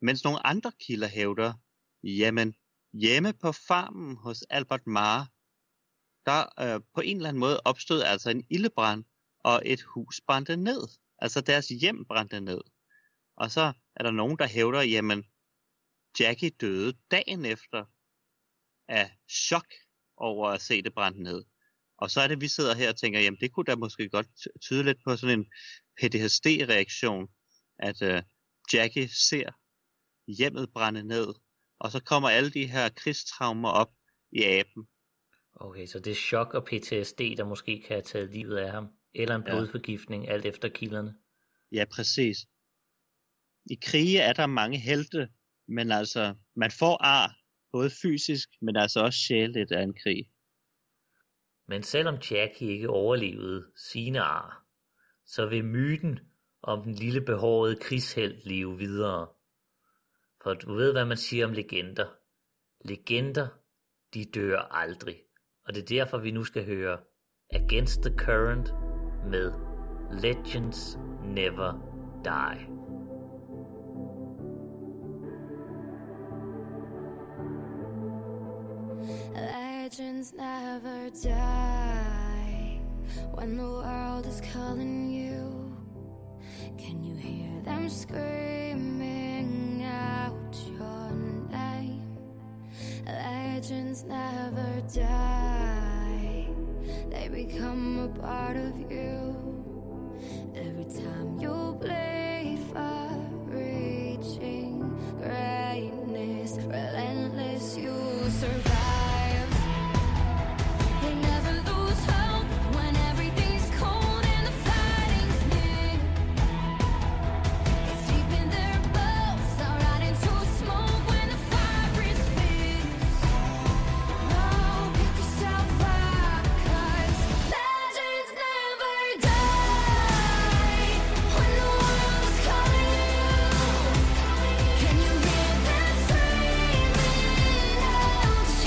Mens nogle andre kilder hævder, jamen hjemme på farmen hos Albert Marr, der øh, på en eller anden måde opstod altså en ildebrand, og et hus brændte ned. Altså deres hjem brændte ned. Og så er der nogen, der hævder, jamen Jackie døde dagen efter af chok over at se det brænde ned. Og så er det, vi sidder her og tænker, jamen det kunne da måske godt tyde lidt på sådan en P T S D-reaktion, at øh, Jackie ser hjemmet brænde ned, og så kommer alle de her krigstraumer op i aben. Okay, så det er chok og P T S D, der måske kan have taget livet af ham, eller en blodforgiftning, ja. Alt efter kilderne. Ja, præcis. I krige er der mange helte, men altså, man får ar, både fysisk, men altså også sjæleligt af en krig. Men selvom Jackie ikke overlevede sine ar, så vil myten om den lille behårede krigshelt leve videre. For du ved, hvad man siger om legender. Legender, de dør aldrig. Og det er derfor, vi nu skal høre Against the Current med Legends Never Die. Legends never die when the world is calling you. Can you hear them screaming out your name? Legends never die. They become a part of you. Every time you play for reaching greatness, relentless, you survive. They never lose hope when everything's cold and the fighting's near. It's deep in their bones, all right into smoke when the fire is fierce. Oh, pick yourself up, 'cause legends never die. When the world's calling you, can you hear them screaming out?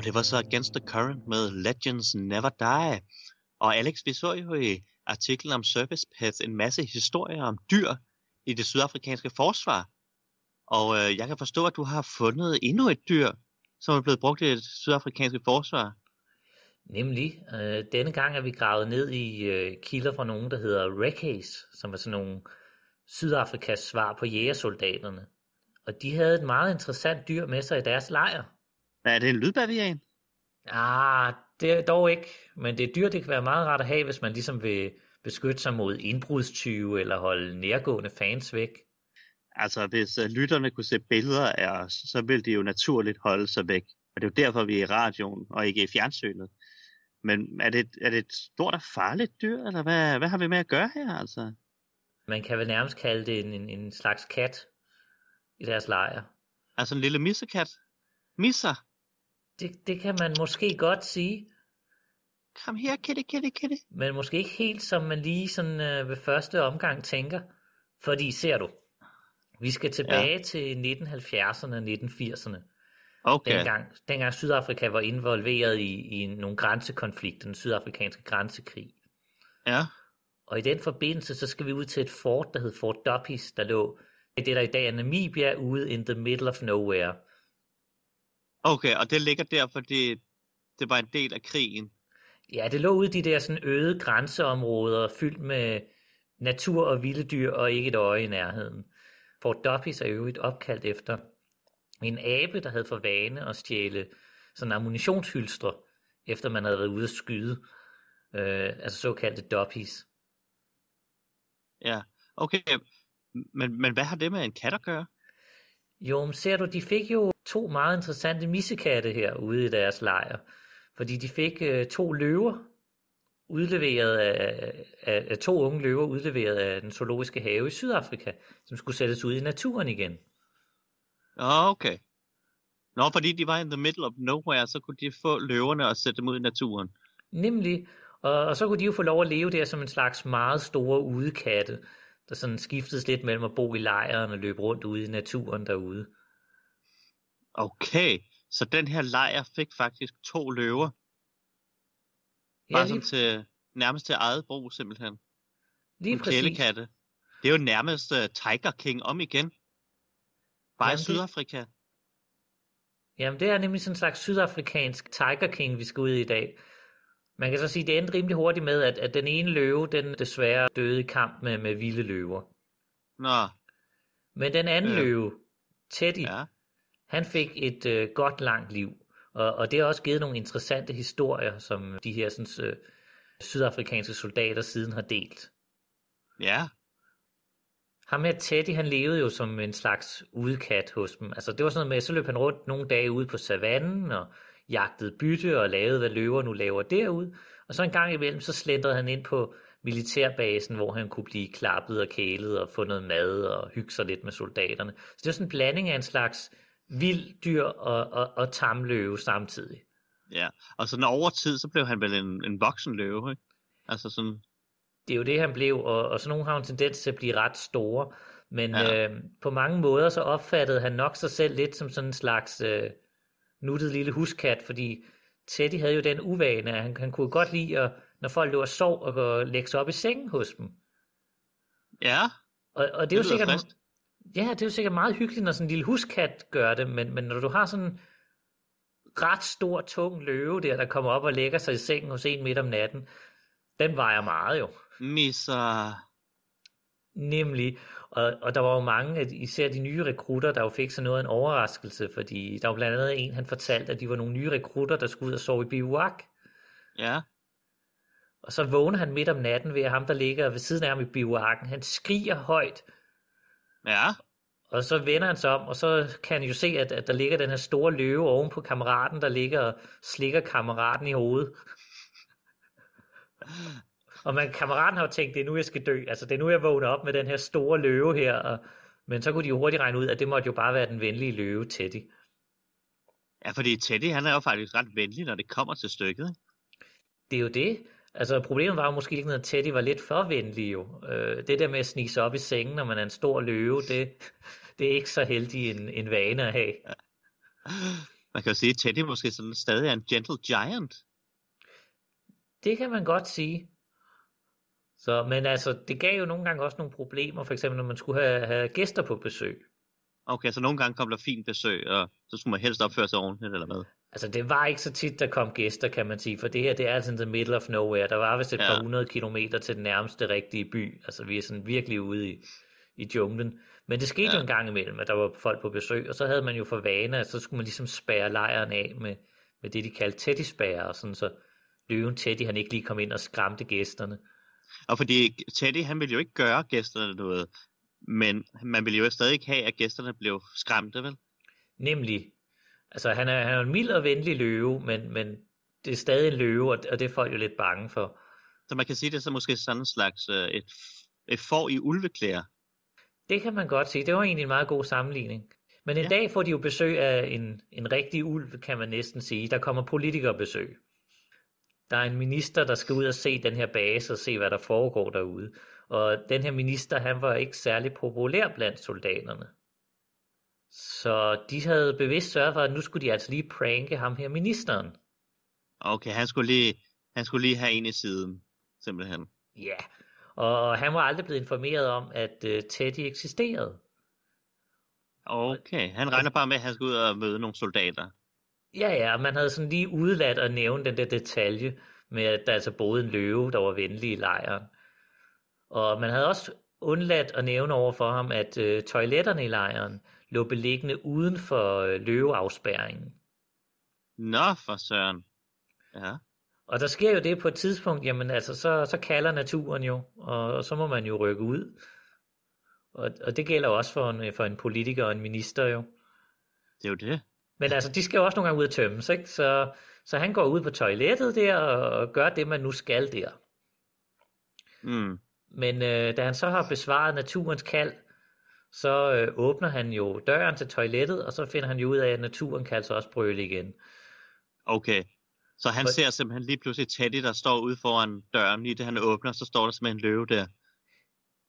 Og det var så Against the Current med Legends Never Die. Og Alex, vi så jo i artiklen om Service Pets en masse historier om dyr i det sydafrikanske forsvar. Og øh, jeg kan forstå, at du har fundet endnu et dyr, som er blevet brugt i det sydafrikanske forsvar. Nemlig. Øh, denne gang er vi gravet ned i øh, kilder fra nogen, der hedder Reckhaze, som er sådan nogle Sydafrikas svar på jægersoldaterne. Og de havde et meget interessant dyr med sig i deres lejr. Er det en lydbavian? Ah, det er dog ikke. Men det dyr, det kan være meget rart at have, hvis man ligesom vil beskytte sig mod indbrudstyve eller holde nærgående fans væk. Altså, hvis lytterne kunne se billeder af os, så ville de jo naturligt holde sig væk. Og det er jo derfor, vi er i radioen og ikke i fjernsynet. Men er det, er det et stort og farligt dyr, eller hvad, hvad har vi med at gøre her, altså? Man kan vel nærmest kalde det en, en, en slags kat i deres lejr. Altså en lille missekat? Misser? Det, det kan man måske godt sige. Kom her, kitty, kitty, kitty. Men måske ikke helt, som man lige sådan øh, ved første omgang tænker. Fordi, ser du, vi skal tilbage ja. til nitten halvfjerdserne og nitten firserne. Okay. Dengang, dengang Sydafrika var involveret i, i nogle grænsekonflikter, den sydafrikanske grænsekrig. Ja. Og i den forbindelse, så skal vi ud til et fort, der hed Fort Doppies, der lå i det, der i dag er Namibia, ude in the middle of nowhere. Okay, og det ligger der, fordi det var en del af krigen? Ja, det lå ude i de der sådan øde grænseområder, fyldt med natur og vilde dyr, og ikke et øje i nærheden. Fort Doppies er jo et opkaldt efter en abe, der havde for vane at stjæle sådan ammunitionshylstre, efter man havde været ude at skyde. Øh, altså såkaldte doppies. Ja, okay. Men, men hvad har det med en kat at gøre? Jo, men ser du, de fik jo to meget interessante missekatte her ude i deres lejr. Fordi de fik øh, to løver, udleveret af, af, af to unge løver, udleveret af den zoologiske have i Sydafrika, som skulle sættes ud i naturen igen. Okay. Nå, fordi de var in the middle of nowhere, så kunne de få løverne og sætte dem ud i naturen. Nemlig. Og, og så kunne de jo få lov at leve der som en slags meget store udekatte, der sådan skiftedes lidt mellem at bo i lejren og løbe rundt ude i naturen derude. Okay. Så den her lejr fik faktisk to løver. Bare ja, lige... til, nærmest til eget brug, simpelthen. Lige en præcis. Kælekatte. Det er jo nærmest uh, Tiger King om igen. Bare i Sydafrika. Jamen, det er nemlig sådan en slags sydafrikansk Tiger King, vi skal ud i i dag. Man kan så sige, det endte rimelig hurtigt med, at, at den ene løve, den desværre døde i kamp med, med vilde løver. Nå. Men den anden øh. løve, Teddy, ja. han fik et øh, godt langt liv. Og, og det har også givet nogle interessante historier, som de her sådan, øh, sydafrikanske soldater siden har delt. Ja. Ham her Teddy, han levede jo som en slags udekat hos dem. Altså det var sådan noget med, så løb han rundt nogle dage ude på savannen og jagtede bytte og lavede, hvad løver nu laver derude. Og så en gang imellem, så slendrede han ind på militærbasen, hvor han kunne blive klappet og kælet og få noget mad og hygge sig lidt med soldaterne. Så det var sådan en blanding af en slags vild dyr og, og, og tamløve samtidig. Ja, og sådan over tid, så blev han vel en, en voksen løve, ikke? Altså sådan... Det er jo det, han blev, og, og sådan nogle har en tendens til at blive ret store. Men ja. øh, på mange måder, så opfattede han nok sig selv lidt som sådan en slags øh, nuttet lille huskat, fordi Teddy havde jo den uvane, at han, han kunne godt lide, at, når folk lå og sov, og, og lægge sig op i sengen hos dem. Ja, og, og det, det er jo sikkert frist. Ja, det er jo sikkert meget hyggeligt, når sådan en lille huskat gør det, men, men når du har sådan en ret stor, tung løve der, der kommer op og lægger sig i sengen hos en midt om natten, den vejer meget jo. Misser. Nemlig. Og, og der var jo mange, især de nye rekrutter, der jo fik sådan noget af en overraskelse, fordi der var blandt andet en, han fortalte, at de var nogle nye rekrutter, der skulle ud og sove i bivak. Ja. Og så vågner han midt om natten ved, at ham, der ligger ved siden af ham i bivakken, han skriger højt. Ja. Og så vender han sig om, og så kan han jo se, at, at der ligger den her store løve oven på kammeraten, der ligger og slikker kammeraten i hovedet. Og man, kammeraten har jo tænkt, det er nu jeg skal dø, altså det er nu jeg vågner op med den her store løve her, og, men så kunne de jo hurtigt regne ud, at det måtte jo bare være den venlige løve Teddy. Ja, fordi Teddy, han er jo faktisk ret venlig, når det kommer til stykket. Det er jo det, altså problemet var jo måske ikke, at Teddy var lidt for venlig jo, øh, det der med at snige sig op i sengen, når man er en stor løve, det, det er ikke så heldig en, en vane at have. Man kan jo sige, at Teddy måske sådan stadig er en gentle giant. Det kan man godt sige. Så, men altså, det gav jo nogle gange også nogle problemer, for eksempel når man skulle have, have gæster på besøg. Okay, så nogle gange kom der fint besøg, og så skulle man helst opføre sig ordentligt, eller hvad? Altså, det var ikke så tit, der kom gæster, kan man sige, for det her, det er sådan the middle of nowhere. Der var vist et ja. par hundrede kilometer til den nærmeste rigtige by. Altså, vi er sådan virkelig ude i, i junglen. Men det skete ja. jo en gang imellem, at der var folk på besøg, og så havde man jo for vane, at så skulle man ligesom spærre lejren af med, med det, de kaldte teddyspærre, og sådan så løven Teddy, han ikke lige kom ind og skræmte gæsterne. Og fordi Teddy, han ville jo ikke gøre gæsterne noget, men man ville jo stadig ikke have, at gæsterne blev skræmte, vel? Nemlig. Altså, han er, han er en mild og venlig løve, men, men det er stadig en løve, og det er folk jo lidt bange for. Så man kan sige, det er så måske sådan en slags øh, et, et får i ulveklæder. Det kan man godt sige. Det var egentlig en meget god sammenligning. Men en ja. dag får de jo besøg af en, en rigtig ulv, kan man næsten sige. Der kommer politikerbesøg. Der er en minister, der skal ud og se den her base og se, hvad der foregår derude. Og den her minister, han var ikke særlig populær blandt soldaterne. Så de havde bevidst sørget for, at nu skulle de altså lige pranke ham her ministeren. Okay, han skulle lige, han skulle lige have en i siden, simpelthen. Ja, og han var aldrig blevet informeret om, at uh, Teddy eksisterede. Okay, han regner bare med, at han skulle ud og møde nogle soldater. Ja, ja, man havde sådan lige udeladt at nævne den der detalje med, at der altså boede en løve, der var venlig i lejren. Og man havde også undladt at nævne over for ham, at øh, toiletterne i lejren lå beliggende uden for øh, løveafspærringen. Nå, for søren. Ja. Og der sker jo det på et tidspunkt, jamen altså, så, så kalder naturen jo, og, og så må man jo rykke ud. Og, og det gælder også for en, for en politiker og en minister jo. Det er jo det. Men altså, de skal jo også nogle gange ud og tømmes, ikke? Så, så han går ud på toilettet der, og gør det, man nu skal der. Mm. Men øh, da han så har besvaret naturens kald, så øh, åbner han jo døren til toilettet, og så finder han jo ud af, at naturen kan altså også brøle igen. Okay, så han For... ser simpelthen lige pludselig Teddy, der står ude foran døren, lige da han åbner, så står der simpelthen en løve der.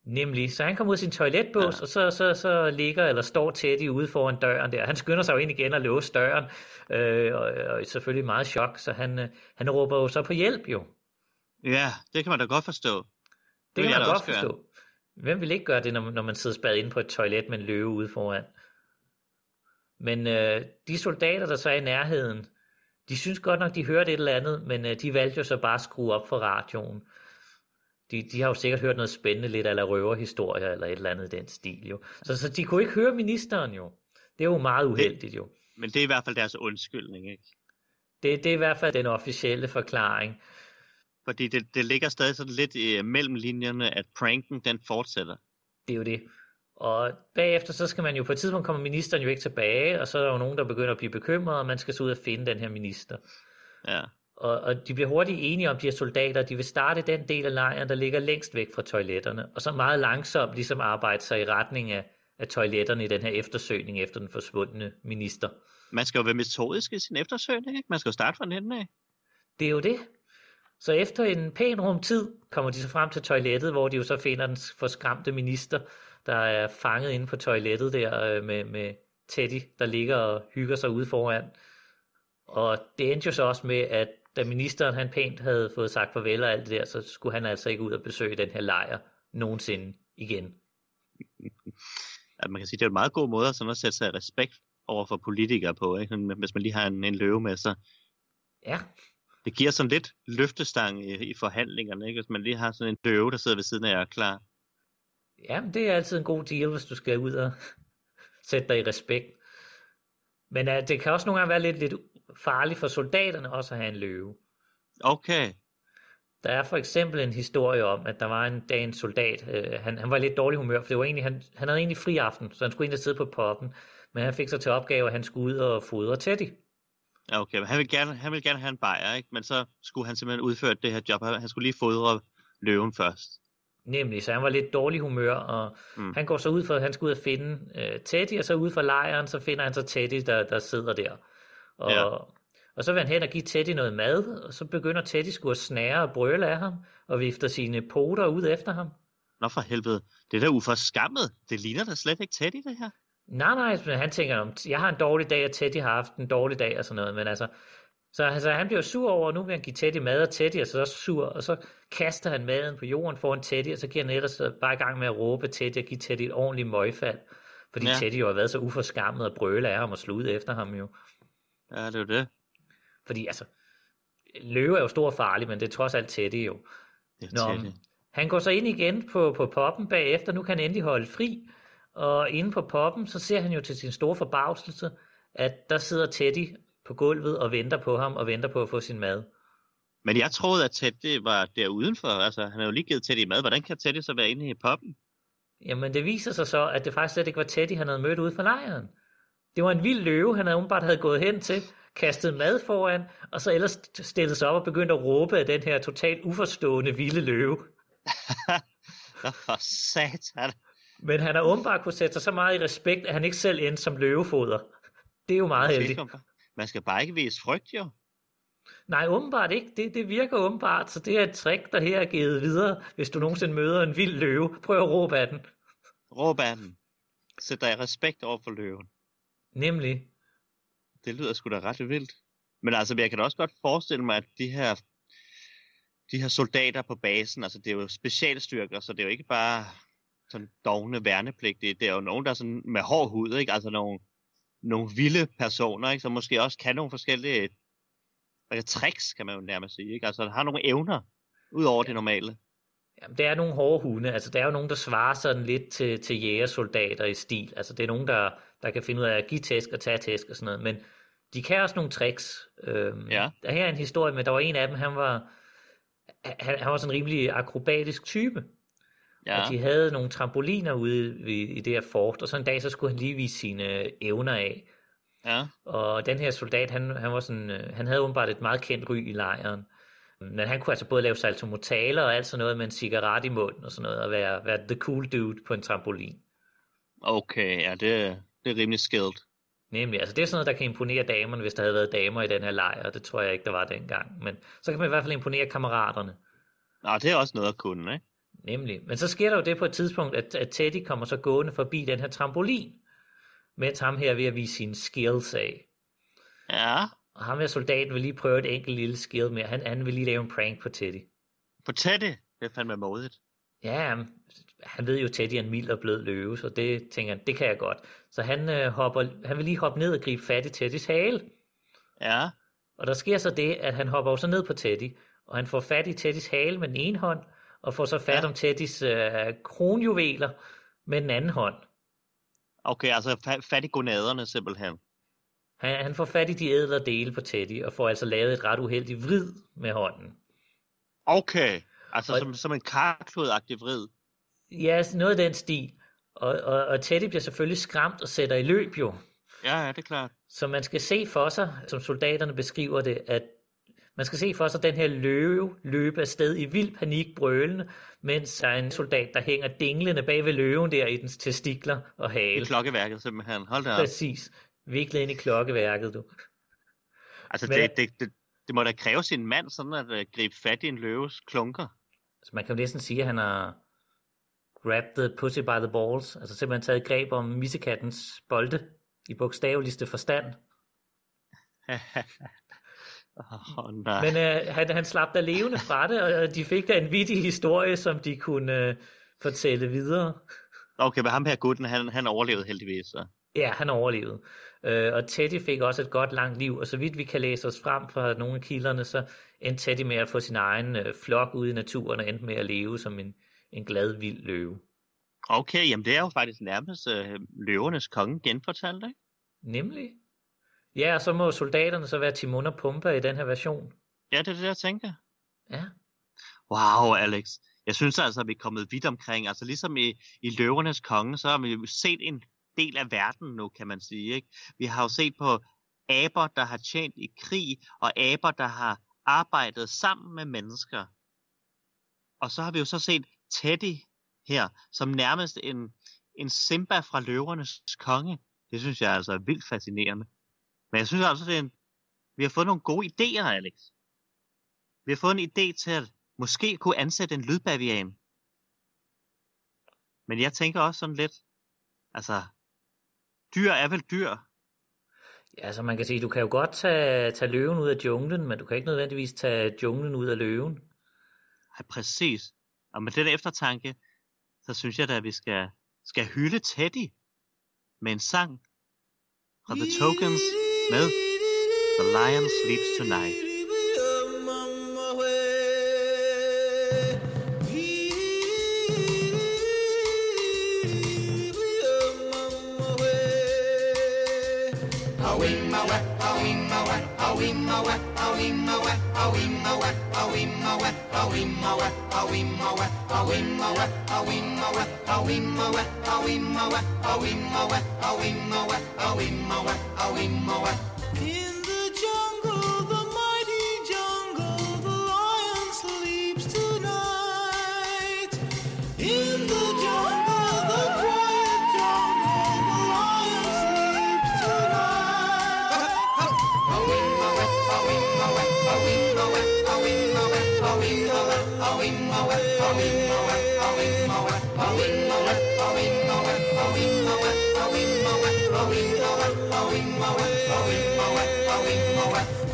Nemlig, så han kommer ud af sin toiletbås, ja. og så, så, så ligger eller står Teddy ude foran døren der. Han skynder sig jo ind igen og låser døren, øh, og, og selvfølgelig meget chok, så han, øh, han råber jo så på hjælp jo. Ja, det kan man da godt forstå. Det, det kan man godt forstå. Gøre. Hvem vil ikke gøre det, når, når man sidder spadet inde på et toilet med en løve ude foran? Men øh, de soldater, der så er i nærheden, de synes godt nok, de hørte et eller andet, men øh, de valgte jo så bare at skrue op for radioen. De, de har jo sikkert hørt noget spændende lidt, eller røverhistorier, eller et eller andet i den stil jo. Så, så de kunne ikke høre ministeren jo. Det er jo meget uheldigt jo. Det, men det er i hvert fald deres undskyldning, ikke? Det, det er i hvert fald den officielle forklaring. Fordi det, det ligger stadig sådan lidt i, mellem linjerne, at pranken den fortsætter. Det er jo det. Og bagefter så skal man jo, på et tidspunkt kommer ministeren jo ikke tilbage, og så er der jo nogen, der begynder at blive bekymrede, og man skal så ud og finde den her minister. Ja. Og, og de bliver hurtigt enige om, de her soldater, de vil starte den del af lejren, der ligger længst væk fra toiletterne, og så meget langsomt ligesom arbejde sig i retning af, af toiletterne i den her eftersøgning efter den forsvundne minister. Man skal jo være metodisk i sin eftersøgning, ikke? Man skal jo starte fra den ende af. Det er jo det. Så efter en pæn rum tid kommer de så frem til toilettet, hvor de jo så finder den forskræmte minister, der er fanget inde på toilettet der med, med Teddy, der ligger og hygger sig ude foran. Og det endte jo så også med, at da ministeren han pænt havde fået sagt farvel og alt det der, så skulle han altså ikke ud og besøge den her lejr nogensinde igen. At man kan sige, det er en meget god måde sådan at sætte sig respekt over for politikere på, ikke? Hvis man lige har en, en løve med sig. Ja. Det giver sådan lidt løftestang i, i forhandlingerne, ikke? Hvis man lige har sådan en løve, der sidder ved siden af jer og er klar. Jamen, det er altid en god deal, hvis du skal ud og sætte dig i respekt. Men uh, det kan også nogle gange være lidt, lidt farligt for soldaterne også at have en løve. Okay. Der er for eksempel en historie om, at der var en dag en soldat, øh, han, han var i lidt dårlig humør, for det var egentlig, han, han havde egentlig fri aften, så han skulle ind og sidde på poppen, men han fik så til opgave, at han skulle ud og fodre Teddy. Okay, men han ville gerne, han ville gerne have en bajer, ikke? Men så skulle han simpelthen udføre det her job, han skulle lige fodre løven først. Nemlig, så han var lidt dårlig humør, og mm. han går så ud for, at han skal ud og finde øh, Teddy, og så ude for lejren, så finder han så Teddy, der, der sidder der. Og, ja. og så vil han hen og give Teddy noget mad, og så begynder Teddy sgu at snære og brøle af ham, og vifter sine poter ud efter ham. Nå for helvede, det er da uforskammet, det ligner da slet ikke Teddy det her. Nej, nej, men han tænker, jeg har en dårlig dag, og Teddy har haft en dårlig dag, og sådan noget, men altså, så altså, han bliver sur over, og nu vil han give Teddy mad, og Teddy er så også sur, og så kaster han maden på jorden foran Teddy, og så giver han ellers bare i gang med at råbe Teddy, og give Teddy et ordentligt møgfald, fordi ja. Teddy jo har været så uforskammet og brøle af ham, og slude efter ham jo. Ja, det er jo det. Fordi altså, løve er jo stor og farlig, men det er trods alt Teddy jo. Det er Teddy. Nå, han går så ind igen på, på poppen bagefter, nu kan han endelig holde fri, og inde på poppen, så ser han jo til sin store forbavselse, at der sidder Teddy på gulvet og venter på ham, og venter på at få sin mad. Men jeg troede, at Teddy var der udenfor, altså han har jo lige givet Teddy mad, hvordan kan Teddy så være inde i poppen? Jamen det viser sig så, at det faktisk slet ikke var Teddy, han havde mødt ude for lejren. Det var en vild løve, han havde umiddelbart havde gået hen til, kastet mad foran, og så ellers stillet sig op og begyndte at råbe af den her totalt uforstående vilde løve. Nå for satan. Men han har åbenbart kunne sætte sig så meget i respekt, at han ikke selv endte som løvefoder. Det er jo meget heldigt. Man skal bare ikke vise frygt, jo. Nej, åbenbart ikke. Det, det virker åbenbart, så det er et trick, der her er givet videre. Hvis du nogensinde møder en vild løve, prøv at råbe af den. Råbe af den. Sæt dig respekt over for løven. Nemlig. Det lyder sgu da ret vildt. Men altså, jeg kan da også godt forestille mig, at de her, de her soldater på basen, altså det er jo specialstyrker, så det er jo ikke bare sådan dogne værnepligtige. Det er jo nogen, der er sådan med hård hud, ikke? Altså nogle, nogle vilde personer, ikke? Som måske også kan nogle forskellige altså, tricks, kan man jo nærmest sige, ikke? Altså har nogle evner, ud over ja. Det normale. Jamen, det er nogle hårde hunde. Altså der er jo nogen, der svarer sådan lidt til, til jægersoldater i stil. Altså det er nogen, der, der kan finde ud af at give tæsk og tage tæsk og sådan noget. Men de kan også nogle tricks. Øhm, ja. Der her er en historie, men der var en af dem, han var, han, han var sådan en rimelig akrobatisk type. Ja. Og de havde nogle trampoliner ude i, i det her fort, og så en dag, så skulle han lige vise sine evner af. Ja. Og den her soldat, han, han, var sådan, han havde åbenbart et meget kendt ry i lejren. Men han kunne altså både lave saltomortaler og alt sådan noget med en cigaret i munden og sådan noget, og være, være the cool dude på en trampolin. Okay, ja, det, det er rimelig skælt. Nemlig, altså det er sådan noget, der kan imponere damerne, hvis der havde været damer i den her lejr, og det tror jeg ikke, der var dengang. Men så kan man i hvert fald imponere kammeraterne. Nej, det er også noget at kunne, ikke? Nemlig. Men så sker der jo det på et tidspunkt, at, at Teddy kommer så gående forbi den her trampolin, mens ham her ved at vise sine skills af. Ja. Og ham her soldaten vil lige prøve et enkelt lille skill mere. Han, han vil lige lave en prank på Teddy. På Teddy? Det er fandme modigt. Ja, han ved jo, at Teddy er en mild og blød løve, så det tænker han, det kan jeg godt. Så han, øh, hopper, han vil lige hoppe ned og gribe fat i Teddys hale. Ja. Og der sker så det, at han hopper så ned på Teddy, og han får fat i Teddys hale med den ene hånd, og får så fat ja. om Teddys øh, kronjuveler med den anden hånd. Okay, altså fat i gonaderne simpelthen. Han, han får fat i de ædlere dele på Teddy, og får altså lavet et ret uheldigt vrid med hånden. Okay, altså og, som, som en karklod-agtig vrid. Ja, noget af den stil. Og, og, og Teddy bliver selvfølgelig skræmt og sætter i løb jo. Ja, ja, det er klart. Så man skal se for sig, som soldaterne beskriver det, at man skal se for sig den her løve løbe afsted i vild panik brølende, mens der er en soldat, der hænger dinglende bag ved løven der i dens testikler og hale. I klokkeværket simpelthen. Hold da op. Præcis. Viklet ind i klokkeværket, du. Altså men, det, det, det, det må da kræve sin mand sådan at uh, gribe fat i en løves klunker. Altså man kan jo næsten sige, at han har grabbed the pussy by the balls. Altså simpelthen taget greb om missekattens bolde i bogstaveligste forstand. Oh, nej. Men øh, han, han slap da levende fra det, og de fik da en vittig historie, som de kunne øh, fortælle videre. Okay, men ham her gutten, han, han overlevede heldigvis så. Ja, han overlevede. Øh, og Teddy fik også et godt langt liv, og så vidt vi kan læse os frem fra nogle af kilderne, så endte Teddy med at få sin egen øh, flok ude i naturen, og endte med at leve som en, en glad, vild løve. Okay, jamen det er jo faktisk nærmest øh, løvernes konge genfortalt, ikke? Nemlig. Ja, og så må soldaterne så være Timon og Pumba i den her version. Ja, det er det, jeg tænker. Ja. Wow, Alex. Jeg synes altså, at vi er kommet vidt omkring. Altså ligesom i, i Løvernes Konge, så har vi jo set en del af verden nu, kan man sige. Ikke? Vi har jo set på aber, der har tjent i krig, og aber, der har arbejdet sammen med mennesker. Og så har vi jo så set Teddy her, som nærmest en, en Simba fra Løvernes Konge. Det synes jeg altså er vildt fascinerende. Men jeg synes altså, at vi har fået nogle gode idéer, Alex. Vi har fået en idé til at måske kunne ansætte en lydbavian. Men jeg tænker også sådan lidt, altså, Dyr er vel dyr? Ja, så man kan sige, du kan jo godt tage, tage løven ud af junglen, men du kan ikke nødvendigvis tage junglen ud af løven. Ja, præcis. Og med den eftertanke, så synes jeg da, at vi skal, skal hylde Teddy med en sang fra The Tokens med The Lion Sleeps Tonight. In the jungle, the mighty jungle, the lion sleeps tonight. In the jungle, the quiet jungle, the lion sleeps tonight. Awim away, awim away, awim away, awim away, awim away, awim away, awim away, awim away, awim away, awim away, awim away, awim away, awim away, awim away, awim away, awim away, awim away.